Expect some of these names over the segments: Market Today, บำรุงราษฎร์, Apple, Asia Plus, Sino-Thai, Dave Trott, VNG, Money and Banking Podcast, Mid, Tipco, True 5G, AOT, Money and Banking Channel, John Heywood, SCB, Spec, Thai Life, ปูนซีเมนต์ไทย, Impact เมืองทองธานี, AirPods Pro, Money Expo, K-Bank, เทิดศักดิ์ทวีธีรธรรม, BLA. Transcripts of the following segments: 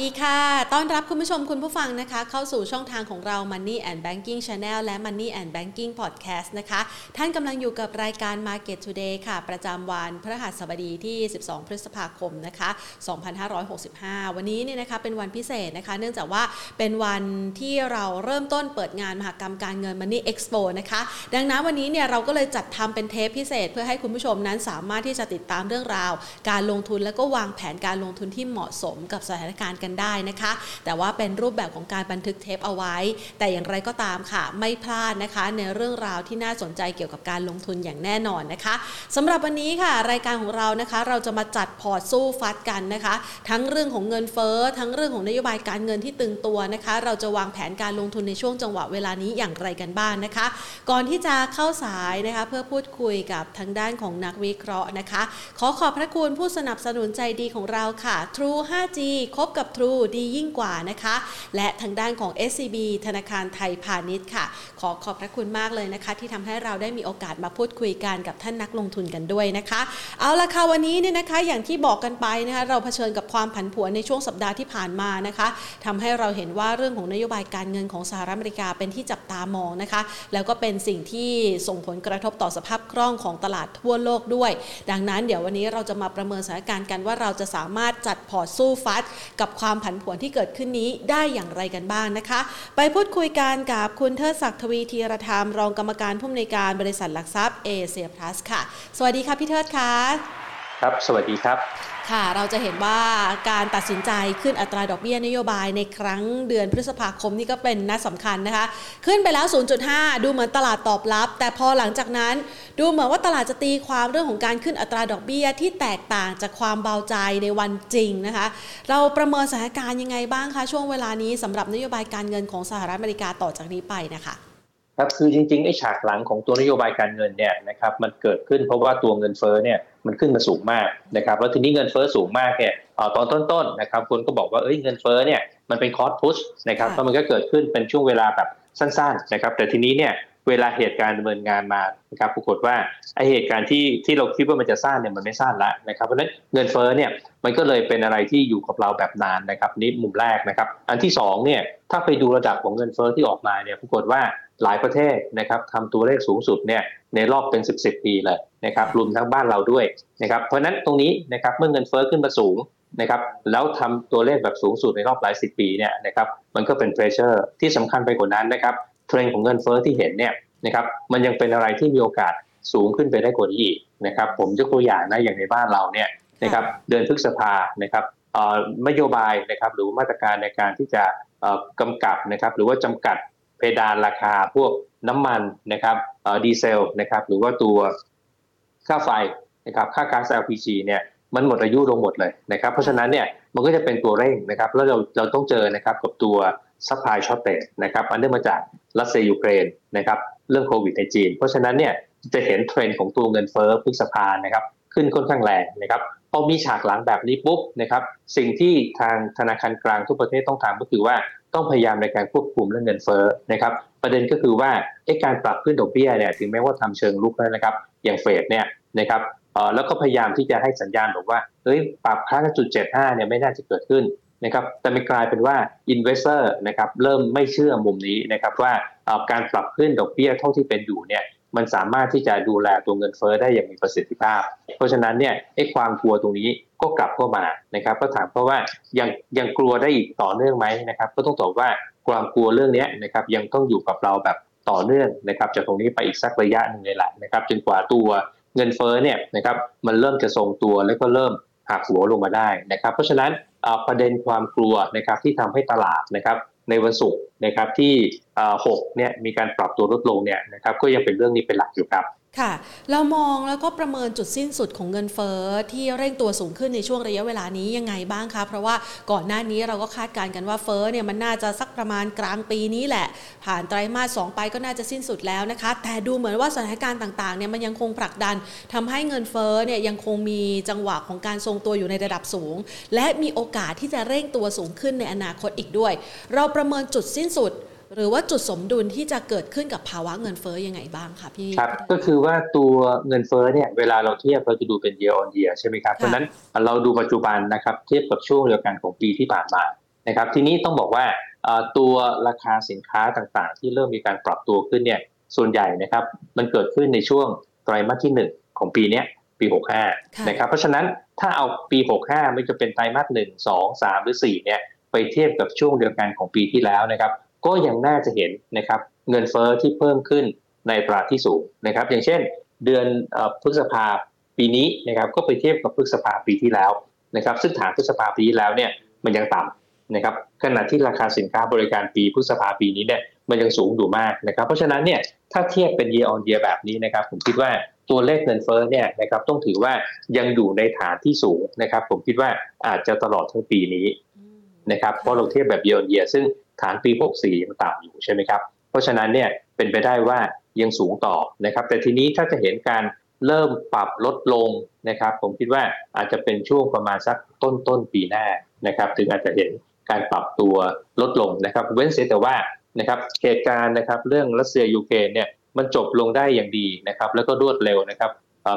ดีค่ะต้อนรับคุณผู้ชมคุณผู้ฟังนะคะเข้าสู่ช่องทางของเรา Money and Banking Channel และ Money and Banking Podcast นะคะท่านกำลังอยู่กับรายการ Market Today ค่ะประจำวันพฤหัสบดีที่12พฤษภาคมนะคะ2565วันนี้เนี่ยนะคะเป็นวันพิเศษนะคะเนื่องจากว่าเป็นวันที่เราเริ่มต้นเปิดงานมหกรรมการเงิน Money Expo นะคะดังนั้นวันนี้เนี่ยเราก็เลยจัดทำเป็นเทปพิเศษเพื่อให้คุณผู้ชมนั้นสามารถที่จะติดตามเรื่องราวการลงทุนและก็วางแผนการลงทุนที่เหมาะสมกับสถานการณ์กันได้นะคะแต่ว่าเป็นรูปแบบของการบันทึกเทปเอาไว้แต่อย่างไรก็ตามค่ะไม่พลาดนะคะในเรื่องราวที่น่าสนใจเกี่ยวกับการลงทุนอย่างแน่นอนนะคะสำหรับวันนี้ค่ะรายการของเรานะคะเราจะมาจัดพอร์ตสู้ฟัดกันนะคะทั้งเรื่องของเงินเฟ้อทั้งเรื่องของนโยบายการเงินที่ตึงตัวนะคะเราจะวางแผนการลงทุนในช่วงจังหวะเวลานี้อย่างไรกันบ้าง นะคะก่อนที่จะเข้าสายนะคะเพื่อพูดคุยกับทางด้านของนักวิเคราะห์นะคะขอบพระคุณผู้สนับสนุนใจดีของเราค่ะ True 5G คบกับ True ดียิ่งกว่านะคะและทางด้านของ SCB ธนาคารไทยพาณิชย์ค่ะขอบพระคุณมากเลยนะคะที่ทำให้เราได้มีโอกาสมาพูดคุยกันกับท่านนักลงทุนกันด้วยนะคะเอาละค่ะวันนี้เนี่ยนะคะอย่างที่บอกกันไปนะคะเราเผชิญกับความผันผวนในช่วงสัปดาห์ที่ผ่านมานะคะทำให้เราเห็นว่าเรื่องของนโยบายการเงินของสหรัฐอเมริกาเป็นที่จับตามองนะคะแล้วก็เป็นสิ่งที่ส่งผลกระทบต่อสภาพคล่องของตลาดทั่วโลกด้วยดังนั้นเดี๋ยววันนี้เราจะมาประเมินสถานการณ์กันว่าเราจะสามารถจัดพอร์ตสู้ฟัดกับความผันผวนที่เกิดขึ้นนี้ได้อย่างไรกันบ้างนะคะไปพูดคุยกันกับคุณเทิดศักดิ์ทวีธีรธรรมรองกรรมการผู้อำนวยการบริษัทหลักทรัพย์เอเชียพลัสค่ะสวัสดีค่ะพี่เทิดค่ะครับสวัสดีครับค่ะเราจะเห็นว่าการตัดสินใจขึ้นอัตราดอกเบี้ยนโยบายในครั้งเดือนพฤษภาคมนี่ก็เป็นนัดสำคัญนะคะขึ้นไปแล้ว 0.5 ดูเหมือนตลาดตอบรับแต่พอหลังจากนั้นดูเหมือนว่าตลาดจะตีความเรื่องของการขึ้นอัตราดอกเบี้ยที่แตกต่างจากความเบาใจในวันจริงนะคะเราประเมินสถานการณ์ยังไงบ้างคะช่วงเวลานี้สำหรับนโยบายการเงินของสหรัฐอเมริกาต่อจากนี้ไปนะคะครับคือจริงๆไอ้ฉากหลังของตัวนโยบายการเงินเนี่ยนะครับมันเกิดขึ้นเพราะว่าตัวเงินเฟ้อเนี่ยมันขึ้นมาสูงมากนะครับแล้วทีนี้เงินเฟ้อสูงมากเนี่ยตอนต้นๆนะครับคนก็บอกว่าเงินเฟ้อเนี่ยมันเป็นคอสต์พุชนะครับเพราะมันก็เกิดขึ้นเป็นช่วงเวลาแบบสั้นๆนะครับแต่ทีนี้เนี่ยเวลาเหตุการณ์ดำเนินงานมานะครับปรากฏว่าไอ้เหตุการณ์ที่เราคิดว่ามันจะสั้นเนี่ยมันไม่สั้นละนะครับเพราะฉะนั้นเงินเฟ้อเนี่ยมันก็เลยเป็นอะไรที่อยู่กับเราแบบนานนะครับนี่มุมแรกนะครับอันที่สองเนี่ยถ้าไปดูระดับของเงินเฟ้อที่ออกมาเนี่ยปรากฏว่าหลายประเทศนะครับทำตัวเลขสูงสุดเนี่ยในรอบเป็น10ปีเลยนะครับรวมทั้งบ้านเราด้วยนะครับเพราะนั้นตรงนี้นะครับเมื่อเงินเฟ้อขึ้นมาสูงนะครับแล้วทำตัวเลขแบบสูงสุดในรอบหลาย10ปีเนี่ยนะครับมันก็เป็นเพรสเชอร์ที่สำคัญไปกว่านั้นนะครับเทรนด์ของเงินเฟ้อที่เห็นเนี่ยนะครับมันยังเป็นอะไรที่มีโอกาสสูงขึ้นไปได้กว่านี้อีกนะครับผมยกตัวอย่างนะอย่างในบ้านเราเนี่ยนะครับเดือนพฤษภานะครับนโยบายนะครับหรือมาตรการในการที่จะกำกับนะครับหรือว่าจำกัดเพดานราคาพวกน้ำมันนะครับดีเซลนะครับหรือว่าตัวค่าไฟนะครับค่าก๊าซ LPG เนี่ยมันหมดอายุลงหมดเลยนะครับเพราะฉะนั้นเนี่ยมันก็จะเป็นตัวเร่งนะครับแล้วเราต้องเจอนะครับกับตัวซัพพลายช็อตเตจนะครับอันเนื่องมาจากรัสเซียยูเครนนะครับเรื่องโควิดในจีนเพราะฉะนั้นเนี่ยจะเห็นเทรนด์ของตัวเงินเฟ้อพฤษภานะครับขึ้นค่อนข้างแรงนะครับพอมีฉากหลังแบบนี้ปุ๊บนะครับสิ่งที่ทางธนาคารกลางทุกประเทศต้องทำก็คือว่าต้องพยายามในการควบคุมเรื่องเงินเฟ้อนะครับประเด็นก็คือว่าการปรับขึ้นดอกเบี้ยเนี่ยถึงแม้ว่าทำเชิงลุกแล้วนะครับอย่างเฟดเนี่ยนะครับแล้วก็พยายามที่จะให้สัญญาณบอกว่าปรับครั้ง 0.75 เนี่ยไม่น่าจะเกิดขึ้นนะครับแต่มันกลายเป็นว่าอินเวสเตอร์นะครับเริ่มไม่เชื่อมุมนี้นะครับว่าการปรับขึ้นดอกเบี้ยเท่าที่เป็นอยู่เนี่ยมันสามารถที่จะดูแลตัวเงินเฟ้อได้อย่างมีประสิทธิภาพเพราะฉะนั้นเนี่ยความกลัวตรงนี้ก็กลับเข้ามานะครับก็ถามเพราะว่ายังกลัวได้อีกต่อเนื่องไหมนะครับก็ต้องตอบว่าความกลัวเรื่องนี้นะครับยังต้องอยู่กับเราแบบต่อเนื่องนะครับจากตรงนี้ไปอีกสักระยะนึงเลยแหละนะครับจนกว่าตัวเงินเฟ้อเนี่ยนะครับมันเริ่มจะทรงตัวแล้วก็เริ่มหักหัวลงมาได้นะครับเพราะฉะนั้นประเด็นความกลัวนะครับที่ทำให้ตลาดนะครับในวันศุกร์นะครับที่6เนี่ยมีการปรับตัวลดลงเนี่ยนะครับก็ยังเป็นเรื่องนี้เป็นหลักอยู่ครับค่ะเรามองแล้วก็ประเมินจุดสิ้นสุดของเงินเฟ้อที่เร่งตัวสูงขึ้นในช่วงระยะเวลานี้ยังไงบ้างคะเพราะว่าก่อนหน้านี้เราก็คาดการณ์กันว่าเฟ้อเนี่ยมันน่าจะสักประมาณกลางปีนี้แหละผ่านไตรมาส2ไปก็น่าจะสิ้นสุดแล้วนะคะแต่ดูเหมือนว่าสถานการณ์ต่างๆเนี่ยมันยังคงผลักดันทำให้เงินเฟ้อเนี่ยยังคงมีจังหวะของการทรงตัวอยู่ในระดับสูงและมีโอกาสที่จะเร่งตัวสูงขึ้นในอนาคตอีกด้วยเราประเมินจุดสิ้นสุดหรือว่าจุดสมดุลที่จะเกิดขึ้นกับภาวะเงินเฟ้อยังไงบ้างคะพี่ครับก็คือว่าตัวเงินเฟ้อเนี่ยเวลาเราเทียบเราจะดูเป็น year on year ใช่ไหมครับเพราะนั้นเราดูปัจจุบันนะครับเทียบกับช่วงเดียวกันของปีที่ผ่านมา นะครับทีนี้ต้องบอกว่าตัวราคาสินค้าต่างๆที่เริ่มมีการปรับตัวขึ้นเนี่ยส่วนใหญ่นะครับมันเกิดขึ้นในช่วงไตรมาสที่1ของปีเนี้ยปี65นะครับเพราะฉะนั้นถ้าเอาปี65ไม่จะเป็นไตรมาส1 2 3หรือ4เนี่ยไปเทียบกับช่วงเดียวกันของปีที่แล้วนะครับก็ยังน่าจะเห็นนะครับเงินเฟ้อที่เพิ่มขึ้นในอัตราที่สูงนะครับอย่างเช่นเดือนพฤษภาคมปีนี้นะครับก็ไปเทียบกับพฤษภาคมปีที่แล้วนะครับซึ่งฐานพฤษภาคมปีที่แล้วเนี่ยมันยังต่ำนะครับขณะที่ราคาสินค้าบริการปีพฤษภาคมปีนี้เนี่ยมันยังสูงอยู่มากนะครับเพราะฉะนั้นเนี่ยถ้าเทียบเป็น year on year แบบนี้นะครับผมคิดว่าตัวเลขเงินเฟ้อเนี่ยนะครับต้องถือว่ายังอยู่ในฐานที่สูงนะครับผมคิดว่าอาจจะตลอดทั้งปีนี้นะครับเพราะเราเทียบแบบ year on year ซึ่งฐานปี64ยังต่ำอยู่ใช่ไหมครับเพราะฉะนั้นเนี่ยเป็นไปได้ว่ายังสูงต่อนะครับแต่ทีนี้ถ้าจะเห็นการเริ่มปรับลดลงนะครับผมคิดว่าอาจจะเป็นช่วงประมาณสักต้นปีหน้านะครับถึงอาจจะเห็นการปรับตัวลดลงนะครับเว้นเสียแต่ว่านะครับเหตุการณ์นะครับเรื่องรัสเซียยูเครนเนี่ยมันจบลงได้อย่างดีนะครับแล้วก็รวดเร็วนะครับ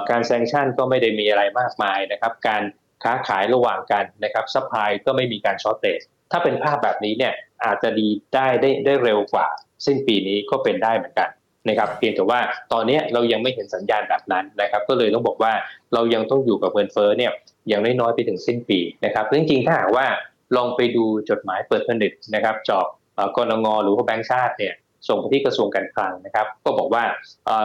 การแซงชั่นก็ไม่ได้มีอะไรมากมายนะครับการค้าขายระหว่างกันนะครับซัพพลายก็ไม่มีการช็อร์ตเทจถ้าเป็นภาพแบบนี้เนี่ยอาจจะดีได้เร็วกว่าสิ้นปีนี้ก็เป็นได้เหมือนกันนะครับเพียงแต่ว่าตอนนี้เรายังไม่เห็นสัญญาณแบบนั้นนะครับก็เลยต้องบอกว่าเรายังต้องอยู่กับเงินเฟ้อเนี่ยอย่างน้อยๆไปถึงสิ้นปีนะครับจริงๆถ้าหากว่าลองไปดูจดหมายเปิดผนึกนะครับจากกนง.หรือว่าแบงก์ชาติเนี่ยส่งไปที่กระทรวงการคลังนะครับก็บอกว่า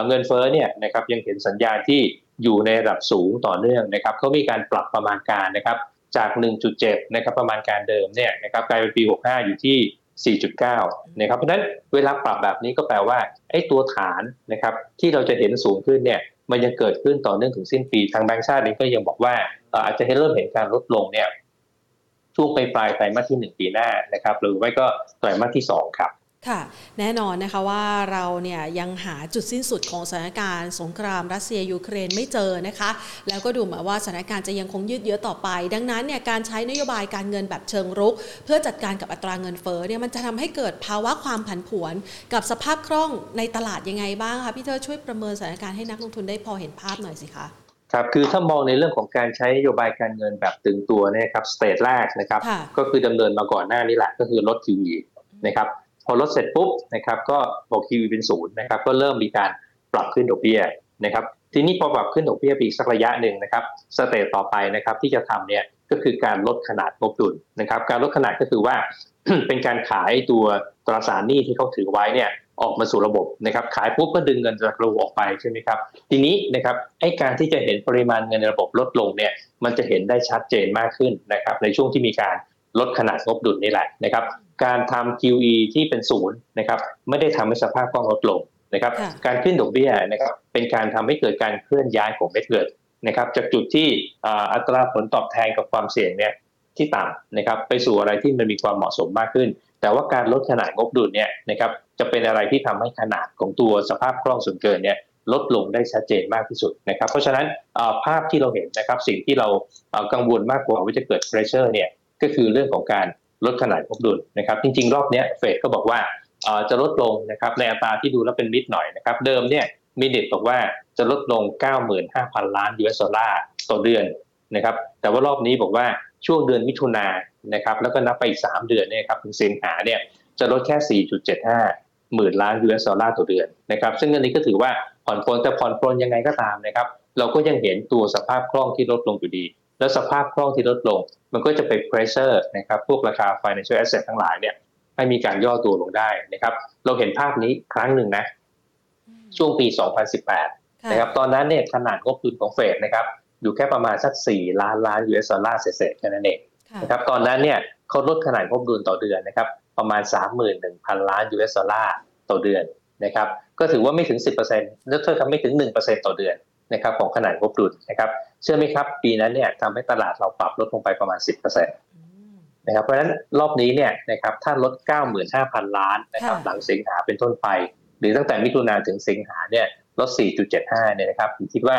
เงินเฟ้อเนี่ยนะครับยังเห็นสัญญาณที่อยู่ในระดับสูงต่อเนื่องนะครับเขามีการปรับประมาณการนะครับจาก 1.7 นะครับประมาณการเดิมเนี่ยนะครับกลายเป็นปี65อยู่ที่4.9 นะครับเพราะฉะนั้นเวลาปรับแบบนี้ก็แปลว่าไอ้ตัวฐานนะครับที่เราจะเห็นสูงขึ้นเนี่ยมันยังเกิดขึ้นต่อเนื่องถึงสิ้นปีทางแบงก์ชาติเองก็ยังบอกว่าอาจจะเริ่มเห็นการลดลงเนี่ยช่วงปลายไตรมาสที่1ปีหน้านะครับหรือไม่ก็ไตรมาสที่2ครับค่ะแน่นอนนะคะว่าเราเนี่ยยังหาจุดสิ้นสุดของสถานการณ์สงครามรัสเซียยูเครนไม่เจอนะคะแล้วก็ดูเหมือนว่าสถานการณ์จะยังคงยืดเยื้อต่อไปดังนั้นเนี่ยการใช้นโยบายการเงินแบบเชิงรุกเพื่อจัดการกับอัตราเงินเฟ้อเนี่ยมันจะทำให้เกิดภาวะความผันผวนกับสภาพคล่องในตลาดยังไงบ้างคะพี่เธอช่วยประเมินสถานการณ์ให้นักลงทุนได้พอเห็นภาพหน่อยสิคะครับคือถ้ามองในเรื่องของการใช้นโยบายการเงินแบบตึงตัวเนี่ยครับสเตจแรกนะครับก็คือดำเนินมาก่อนหน้านี้แหละก็คือลด QE นะครับพอลดเสร็จปุ๊บนะครับก็พอ QE เป็นศูนย์นะครับก็เริ่มมีการปรับขึ้นดอกเบี้ยนะครับทีนี้พอปรับขึ้นดอกเบี้ยไปอีกสักระยะหนึ่งนะครับสเตจต่อไปนะครับที่จะทำเนี่ยก็คือการลดขนาดงบดุลนะครับการลดขนาดก็คือว่า เป็นการขายตัวตราสารหนี้ที่เขาถือไว้เนี่ยออกมาสู่ระบบนะครับขายปุ๊บก็ดึงเงินจากระบบออกไปใช่ไหมครับทีนี้นะครับไอ้การที่จะเห็นปริมาณเงินในระบบลดลงเนี่ยมันจะเห็นได้ชัดเจนมากขึ้นนะครับในช่วงที่มีการลดขนาดงบดุลนี่แหละนะครับการทำ QE ที่เป็นศูนย์นะครับไม่ได้ทำให้สภาพคล่องลดลงนะครับการขึ้นดอกเบี้ยนะครับเป็นการทำให้เกิดการเคลื่อนย้ายของเม็ดเงินนะครับจากจุดที่อัตราผลตอบแทนกับความเสี่ยงเนี่ยที่ต่ำนะครับไปสู่อะไรที่มันมีความเหมาะสมมากขึ้นแต่ว่าการลดขนาดงบดุลเนี่ยนะครับจะเป็นอะไรที่ทำให้ขนาดของตัวสภาพคล่องส่วนเกินเนี่ยลดลงได้ชัดเจนมากที่สุดนะครับเพราะฉะนั้นภาพที่เราเห็นนะครับสิ่งที่เรากังวลมากกว่าว่าจะเกิด pressure เนี่ยก็คือเรื่องของการลดขนาดงบดุลนะครับจริงๆรอบนี้เฟดก็บอกว่าจะลดลงนะครับในอัตราที่ดูแล้วเป็นมิตรหน่อยนะครับเดิมเนี่ยมินิทบอกว่าจะลดลง 95,000 ล้าน US ดอลลาร์ต่อเดือนนะครับแต่ว่ารอบนี้บอกว่าช่วงเดือนมิถุนายนนะครับแล้วก็นับไปอีก3เดือนเนี่ยครับถึงสิงหาเนี่ยจะลดแค่ 4.75 หมื่นล้าน US ดอลลาร์ต่อเดือนนะครับซึ่งอันนี้ก็ถือว่าผ่อนปลนแต่ผ่อนปลนยังไงก็ตามนะครับเราก็ยังเห็นตัวสภาพคล่องที่ลดลงอยู่ดีแล้วสภาพคล่องที่ลดลงมันก็จะไป pressure นะครับพวกราคา financial asset ทั้งหลายเนี่ยให้มีการย่อตัวลงได้นะครับเราเห็นภาพนี้ครั้งหนึ่งนะช่วงปี2018นะครับตอนนั้นเนี่ยขนาดงบดุลของเฟดนะครับอยู่แค่ประมาณสัก4ล้านล้าน US ดอลลาร์เศษๆแค่นั้นเองนะครับตอนนั้นเนี่ยเขาลดขนาดงบดุลต่อเดือนนะครับประมาณ 31,000 ล้าน US ดอลลาร์ต่อเดือนนะครับก็ถือว่าไม่ถึง 10% แล้วถ้าทำไม่ถึง 1% ต่อเดือนนะครับของขนาดงบดุลนะครับเชื่อไหมครับปีนั้นเนี่ยทำให้ตลาดเราปรับลดลงไปประมาณ 10% นะครับเพราะฉะนั้นรอบนี้เนี่ยนะครับถ้าลด 95,000 ล้านนะครับหลังสิงหาเป็นต้นไปหรือตั้งแต่มิถุนายนถึงสิงหาเนี่ยลด 4.75 เนี่ยนะครับผมคิดว่า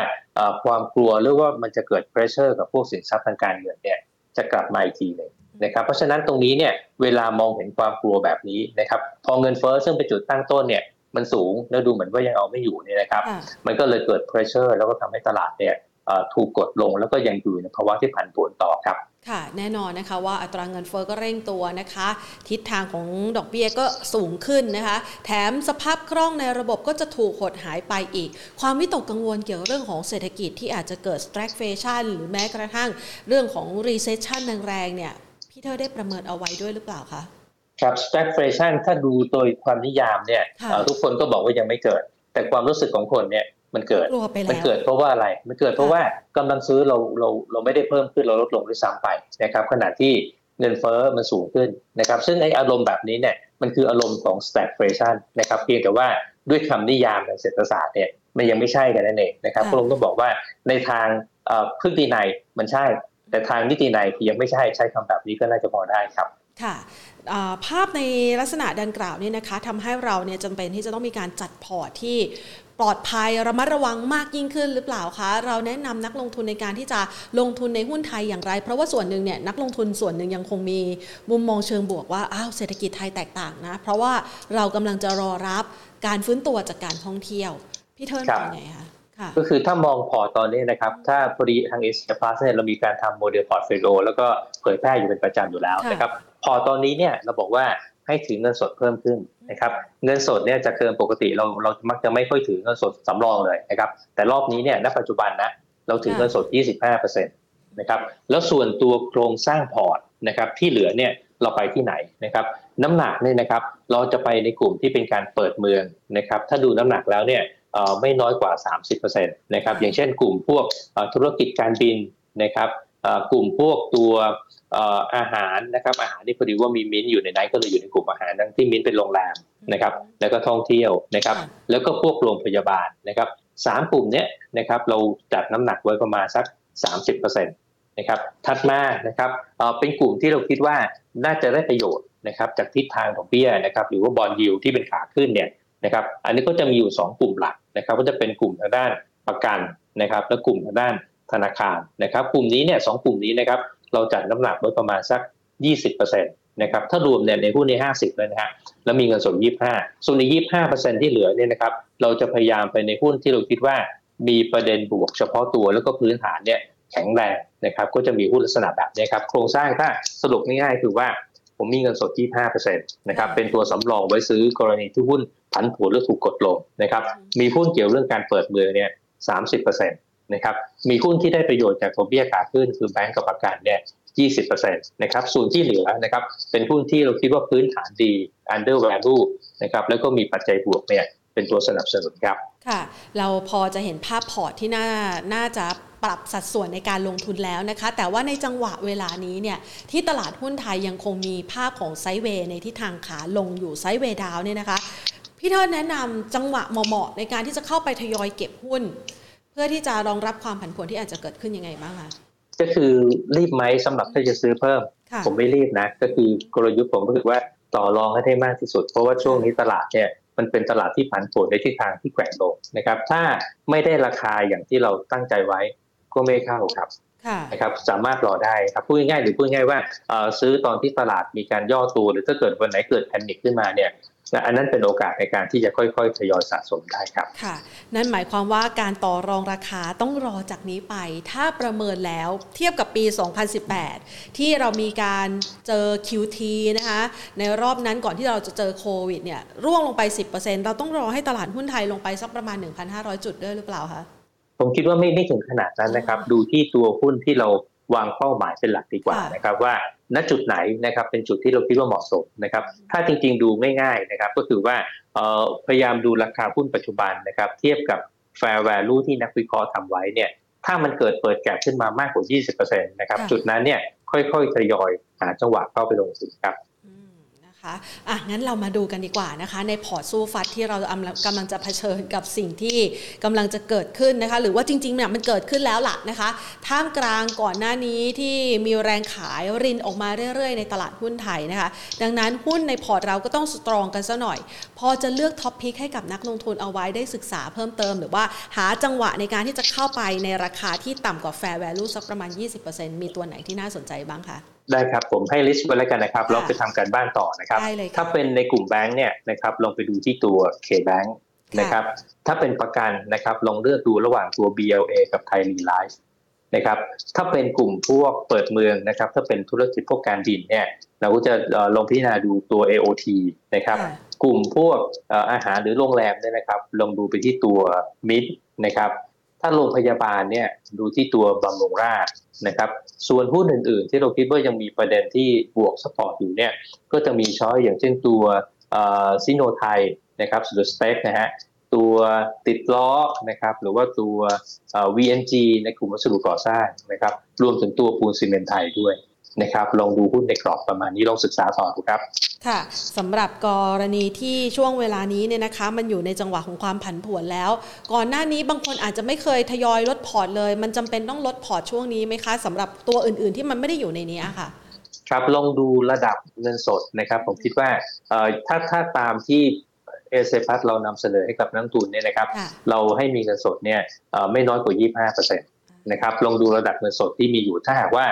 ความกลัวหรือว่ามันจะเกิด pressure กับพวกสินทรัพย์ทางการเงินเนี่ยจะกลับมาอีกทีนึงนะครับเพราะฉะนั้นตรงนี้เนี่ยเวลามองเห็นความกลัวแบบนี้นะครับพอเงินเฟ้อซึ่งเป็นจุดตั้งต้นเนี่ยมันสูงแล้วดูเหมือนว่ายังเอาไม่อยู่เนี่ยนะครับมันก็เลยเกิด pressure แล้วก็ทำให้ตลาดเนี่ยถูกกดลงแล้วก็ยังอยู่ในภาวะที่ผันผวนต่อครับ ค่ะแน่นอนนะคะว่าอัตราเงินเฟ้อก็เร่งตัวนะคะทิศทางของดอกเบี้ยก็สูงขึ้นนะคะแถมสภาพคล่องในระบบก็จะถูกหดหายไปอีกความวิตกกังวลเกี่ยวกับเรื่องของเศรษฐกิจที่อาจจะเกิด stagflation หรือแม้กระทั่งเรื่องของ recession แรงๆเนี่ยพี่เธอได้ประเมินเอาไว้ด้วยหรือเปล่าคะครับ stagflation ถ้าดูโดยความนิยามเนี่ยทุกคนก็บอกว่ายังไม่เกิดแต่ความรู้สึกของคนเนี่ยมันเกิดเพราะว่าอะไรมันเกิดเพราะว่ากำลังซื้อเราไม่ได้เพิ่มขึ้นเราลดลงด้วยซ้ำไปนะครับขณะที่เงินเฟ้อมันสูงขึ้นนะครับซึ่งไอ้อารมณ์แบบนี้เนี่ยมันคืออารมณ์ของ stagflation นะครับเพียงแต่ว่าด้วยคำนิยามทางเศรษฐศาสตร์เนี่ยมันยังไม่ใช่กันนั่นเองนะครับพระองค์ก็บอกว่าในทางพฤตินัยมันใช่แต่ทางนิตินัยยังไม่ใช่ใช้คำแบบนี้ก็น่าจะพอได้ครับค่ะภาพในลักษณะดังกล่าวนี่นะคะทำให้เราเนี่ยจำเป็นที่จะต้องมีการจัดพอร์ตที่ปลอดภัยระมัดระวังมากยิ่งขึ้นหรือเปล่าคะเราแนะนำนักลงทุนในการที่จะลงทุนในหุ้นไทยอย่างไรเพราะว่าส่วนหนึ่งเนี่ยนักลงทุนส่วนหนึ่งยังคงมีมุมมองเชิงบวกว่าอ้าวเศรษฐกิจไทยแตกต่างนะเพราะว่าเรากำลังจะรอรับการฟื้นตัวจากการท่องเที่ยวพี่เทิร์นเป็นไงคะก็คือถ้ามองพอตอนนี้นะครับถ้าพอดีทาง Asia Plus เนี่ยเรามีการทำโมเดลพอร์ตโฟลิโอแล้วก็เผยแพร่อยู่เป็นประจำอยู่แล้วนะครับพอตอนนี้เนี่ยเราบอกว่าให้ถือเงินสดเพิ่มขึ้นนะครับเงินสดเนี่ยจะเกินปกติเรามักจะไม่ค่อยถือเงินสดสำรองเลยนะครับแต่รอบนี้เนี่ยณปัจจุบันนะเราถือเงินสด 25% นะครับแล้วส่วนตัวโครงสร้างพอร์ตนะครับที่เหลือเนี่ยเราไปที่ไหนนะครับน้ำหนักเนี่ยนะครับเราจะไปในกลุ่มที่เป็นการเปิดเมืองนะครับถ้าดูน้ำหนักแล้วเนี่ยไม่น้อยกว่า 30% นะครับอย่างเช่นกลุ่มพวกธุรกิจการบินนะครับกลุ่มพวกตัวอาหารนะครับอาหารนี่พอดีว่ามีมิ้นอยู่ในนั้นก็เลยอยู่ในกลุ่มอาหารทั้งที่มิ้นเป็นโรงแรมนะครับแล้วก็ท่องเที่ยวนะครับแล้วก็พวกโรงพยาบาลนะครับ3กลุ่มเนี้ยนะครับเราจัดน้ำหนักไว้ประมาณสัก 30% นะครับถัดมานะครับเป็นกลุ่มที่เราคิดว่าน่าจะได้ประโยชน์นะครับจากทิศทางของเบี้ยนะครับหรือว่าบอนด์ยิลด์ที่เป็นขาขึ้นเนี่ยนะครับอันนี้ก็จะมีอยู่2กลุ่มหลักนะครับก็จะเป็นกลุ่มทางด้านประกันนะครับและกลุ่มทางด้านธนาคารนะครับกลุ่มนี้เนี่ย2กลุ่มนี้นะครับเราจัดน้ำหนักไว้ประมาณสัก 20% นะครับถ้ารวมเนี่ยในหุ้นใน50เลยนะฮะแล้วมีเงินสด25ส่วนใน 25% ที่เหลือเนี่ยนะครับเราจะพยายามไปในหุ้นที่เราคิดว่ามีประเด็นบวกเฉพาะตัวแล้วก็พื้นฐานเนี่ยแข็งแรงนะครับก็จะมีหุ้นลักษณะแบบนี้ครับโครงสร้างถ้าสรุปง่ายๆคือว่าผมมีเงินสด 25% นะครับเป็นตัวสำรองไว้ซื้อกรณีที่หุ้นผันผวนหรือถูกกดลงนะครับมีหุ้นเกี่ยวเรื่องการเปิดเมืองเนี่ย 30% นะครับมีหุ้นที่ได้ประโยชน์จากดอกเบี้ยขาขึ้นคือแบงก์กับประกันเนี่ย 20% นะครับส่วนที่เหลือนะครับเป็นหุ้นที่เราคิดว่าพื้นฐานดี under value นะครับแล้วก็มีปัจจัยบวกเนี่ยเป็นตัวสนับสนุนครับค่ะเราพอจะเห็นภาพพอร์ตที่น่าจะปรับสัดส่วนในการลงทุนแล้วนะคะแต่ว่าในจังหวะเวลานี้เนี่ยที่ตลาดหุ้นไทยยังคงมีภาพของไซด์เวย์ในทิศทางขาลงอยู่ไซด์เวย์ดาวน์เนี่ยนะคะพี่เทิดแนะนำจังหวะเหมาะๆในการที่จะเข้าไปทยอยเก็บหุ้นเพื่อที่จะรองรับความผันผวนที่อาจจะเกิดขึ้นยังไงบ้างคะก็คือรีบไหมสำหรับถ้าจะซื้อเพิ่มผมไม่รีบนะก็คือกลยุทธ์ผมก็คือว่าต่อรองให้ได้มากที่สุดเพราะว่าช่วงนี้ตลาดเนี่ยมันเป็นตลาดที่ผันผวนในทิศทางที่แกว่งลงนะครับถ้าไม่ได้ราคาอย่างที่เราตั้งใจไว้ก็ไม่เข้าครับนะครับสามารถรอได้ครับพูดง่ายๆหรือพูดง่ายว่าซื้อตอนที่ตลาดมีการย่อตัวหรือถ้าเกิดวันไหนเกิดแพนิคขึ้นมาเนี่ยอันนั้นเป็นโอกาสในการที่จะค่อยๆทยอยสะสมได้ครับค่ะนั่นหมายความว่าการต่อรองราคาต้องรอจากนี้ไปถ้าประเมินแล้วเทียบกับปี2018ที่เรามีการเจอ QT นะคะในรอบนั้นก่อนที่เราจะเจอโควิดเนี่ยร่วงลงไป 10% เราต้องรอให้ตลาดหุ้นไทยลงไปสักประมาณ 1,500 จุดด้วยหรือเปล่าคะผมคิดว่าไม่ถึงขนาดนั้นนะครับดูที่ตัวหุ้นที่เราวางเป้าหมายเป็นหลักดีกว่านะครับว่าณจุดไหนนะครับเป็นจุดที่เราคิดว่าเหมาะสมนะครับถ้าจริงๆดูง่ายๆนะครับก็คือว่าพยายามดูราคาหุ้นปัจจุบันนะครับเทียบกับ fair value ที่นักวิเคราะห์ทำไว้เนี่ยถ้ามันเกิดเปิดแกปขึ้นมามากกว่า 20% นะครับจุดนั้นเนี่ยค่อยๆทยอยหาจังหวะเข้าไปลงทุนครับอ่ะงั้นเรามาดูกันดีกว่านะคะในพอร์ตสู้ฟัดที่เรากำลังจะเผชิญกับสิ่งที่กำลังจะเกิดขึ้นนะคะหรือว่าจริงๆเนี่ยมันเกิดขึ้นแล้วล่ะนะคะท่ามกลางก่อนหน้านี้ที่มีแรงขายรินออกมาเรื่อยๆในตลาดหุ้นไทยนะคะดังนั้นหุ้นในพอร์ตเราก็ต้องสตรองกันซะหน่อยพอจะเลือกท็อปพิกให้กับนักลงทุนเอาไว้ได้ศึกษาเพิ่มเติมหรือว่าหาจังหวะในการที่จะเข้าไปในราคาที่ต่ำกว่า fair value สักประมาณ 20% มีตัวไหนที่น่าสนใจบ้างคะได้ครับผมให้ลิสต์ไว้แล้วกันนะครับเราไปทำการบ้านต่อนะครับถ้าเป็นในกลุ่มแบงค์เนี่ยนะครับลองไปดูที่ตัว K-Bank นะครับถ้าเป็นประกันนะครับลองเลือกดูระหว่างตัว BLA กับ Thai Life นะครับถ้าเป็นกลุ่มพวกเปิดเมืองนะครับถ้าเป็นธุรกิจพวกการดินเนี่ยเราก็จะลงพิจารณาดูตัว AOT นะครับกลุ่มพวกอาหารหรือโรงแรมเนี่ยนะครับลองดูไปที่ตัวมิดนะครับถ้าโรงพยาบาลเนี่ยดูที่ตัวบำรุงราษฎร์นะครับส่วนหุ้นอื่นๆที่เราคิดว่ายังมีประเด็นที่บวกซัพพอร์ตอยู่เนี่ยก็จะมีช้อยอย่างเช่นตัวซิโนไทยนะครับสุดสเปคนะฮะตัวติดล้อนะครับหรือว่าตัว VNG ในกลุ่มวัสดุก่อสร้างนะครับรวมถึงตัวปูนซีเมนต์ไทยด้วยนะครับลองดูหุ้นในกรอบประมาณนี้ลองศึกษาต่อดูครับค่ะสำหรับกรณีที่ช่วงเวลานี้เนี่ยนะคะมันอยู่ในจังหวะของความผันผวนแล้วก่อนหน้านี้บางคนอาจจะไม่เคยทยอยลดพอร์ตเลยมันจำเป็นต้องลดพอร์ตช่วงนี้ไหมคะสำหรับตัวอื่นๆที่มันไม่ได้อยู่ในนี้ค่ะครับลองดูระดับเงินสดนะครับผมคิดว่าถ้าตามที่เอเซพัทเรานำเสนอให้กับนักทุนเนี่ยนะครับเราให้มีเงินสดเนี่ยไม่น้อยกว่า 25% นะครับลองดูระดับเงินสดที่มีอยู่ถ้าหากว่า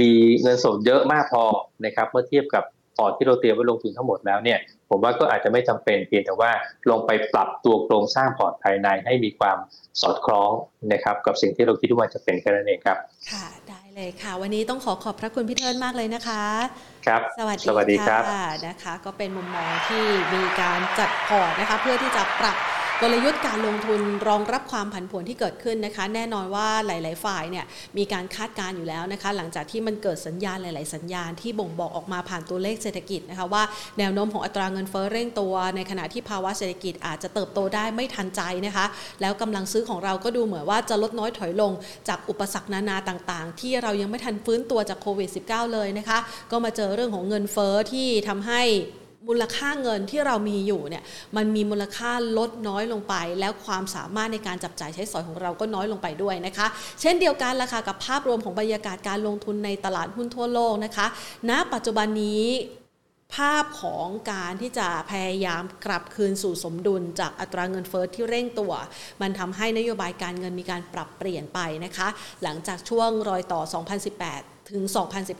มีเงินสดเยอะมากพอนะครับเมื่อเทียบกับพอร์ตที่เราเตรียมไว้ลงทุนทั้งหมดแล้วเนี่ยผมว่าก็อาจจะไม่จำเป็นเพียงแต่ว่าลงไปปรับตัวโครงสร้างพอร์ตภายในให้มีความสอดคล้องนะครับกับสิ่งที่เราคิดว่าจะเป็นแค่นั้นเองครับค่ะได้เลยค่ะวันนี้ต้องขอบพระคุณพี่เทิดมากเลยนะคะครับสวัสดีครับนะคะก็เป็นมุมมองที่มีการจัดพอร์ตนะคะเพื่อที่จะปรับกลยุทธ์การลงทุนรองรับความผันผวนที่เกิดขึ้นนะคะแน่นอนว่าหลายๆฝ่ายเนี่ยมีการคาดการณ์อยู่แล้วนะคะหลังจากที่มันเกิดสัญญาณหลายๆสัญญาณที่บ่งบอกออกมาผ่านตัวเลขเศรษฐกิจนะคะว่าแนวโน้มของอัตราเงินเฟ้อเร่งตัวในขณะที่ภาวะเศรษฐกิจอาจจะเติบโตได้ไม่ทันใจนะคะแล้วกำลังซื้อของเราก็ดูเหมือนว่าจะลดน้อยถอยลงจากอุปสรรคนานาต่างๆที่เรายังไม่ทันฟื้นตัวจากโควิด -19 เลยนะคะก็มาเจอเรื่องของเงินเฟ้อที่ทำให้มูลค่าเงินที่เรามีอยู่เนี่ยมันมีมูลค่าลดน้อยลงไปแล้วความสามารถในการจับจ่ายใช้สอยของเราก็น้อยลงไปด้วยนะคะเช่นเดียวกันล่ะค่ะกับภาพรวมของบรรยากาศการลงทุนในตลาดหุ้นทั่วโลกนะคะณปัจจุบันนี้ภาพของการที่จะพยายามกลับคืนสู่สมดุลจากอัตราเงินเฟ้อที่เร่งตัวมันทำให้นโยบายการเงินมีการปรับเปลี่ยนไปนะคะหลังจากช่วงรอยต่อ 2018ถึง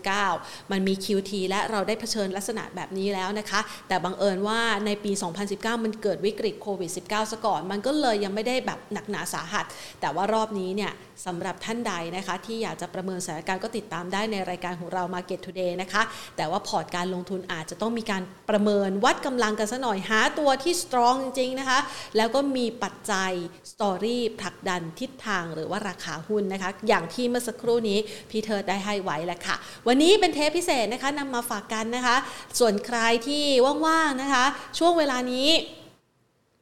2019 มันมี QT และเราได้เผชิญลักษณะแบบนี้แล้วนะคะแต่บังเอิญว่าในปี 2019 มันเกิดวิกฤตโควิด -19 ซะก่อนมันก็เลยยังไม่ได้แบบหนักหนาสาหัสแต่ว่ารอบนี้เนี่ยสำหรับท่านใดนะคะที่อยากจะประเมินสถานการณ์ก็ติดตามได้ในรายการของเรา Market Today นะคะแต่ว่าพอร์ตการลงทุนอาจจะต้องมีการประเมินวัดกำลังกันซะหน่อยหาตัวที่สตรองจริงๆนะคะแล้วก็มีปัจจัยสตอรี่ผลักดันทิศทางหรือว่าราคาหุ้นนะคะอย่างที่เมื่อสักครู่นี้พี่เทิดได้ให้ไว้แล้วค่ะวันนี้เป็นเทปพิเศษนะคะนำมาฝากกันนะคะส่วนใครที่ว่างๆนะคะช่วงเวลานี้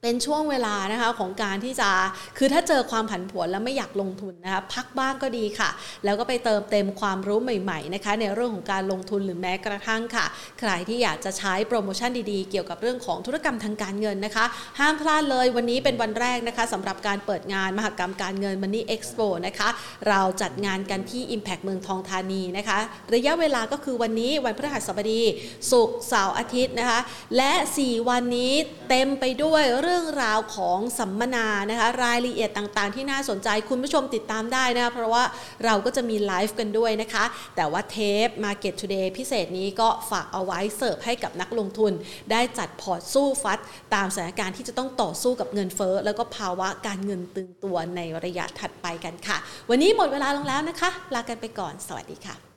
เป็นช่วงเวลานะคะของการที่จะคือถ้าเจอความผันผวนแล้วไม่อยากลงทุนนะคะพักบ้างก็ดีค่ะแล้วก็ไปเติมเต็มความรู้ใหม่ๆนะคะในเรื่องของการลงทุนหรือแม้กระทั่งค่ะใครที่อยากจะใช้โปรโมชั่นดีๆเกี่ยวกับเรื่องของธุรกรรมทางการเงินนะคะห้ามพลาดเลยวันนี้เป็นวันแรกนะคะสำหรับการเปิดงานมหกรรมการเงิน Money Expo นะคะเราจัดงานกันที่ Impact เมืองทองธานีนะคะระยะเวลาก็คือวันนี้วันพฤหัสบดีศุกร์เสาร์อาทิตย์นะคะและ4วันนี้เต็มไปด้วยเรื่องราวของสัมมนานะคะรายละเอียดต่างๆที่น่าสนใจคุณผู้ชมติดตามได้นะคะเพราะว่าเราก็จะมีไลฟ์กันด้วยนะคะแต่ว่าเทป Market Today พิเศษนี้ก็ฝากเอาไว้เสิร์ฟให้กับนักลงทุนได้จัดพอร์ตสู้ฟัดตามสถานการณ์ที่จะต้องต่อสู้กับเงินเฟ้อแล้วก็ภาวะการเงินตึงตัวในระยะถัดไปกันค่ะวันนี้หมดเวลาลงแล้วนะคะลากันไปก่อนสวัสดีค่ะ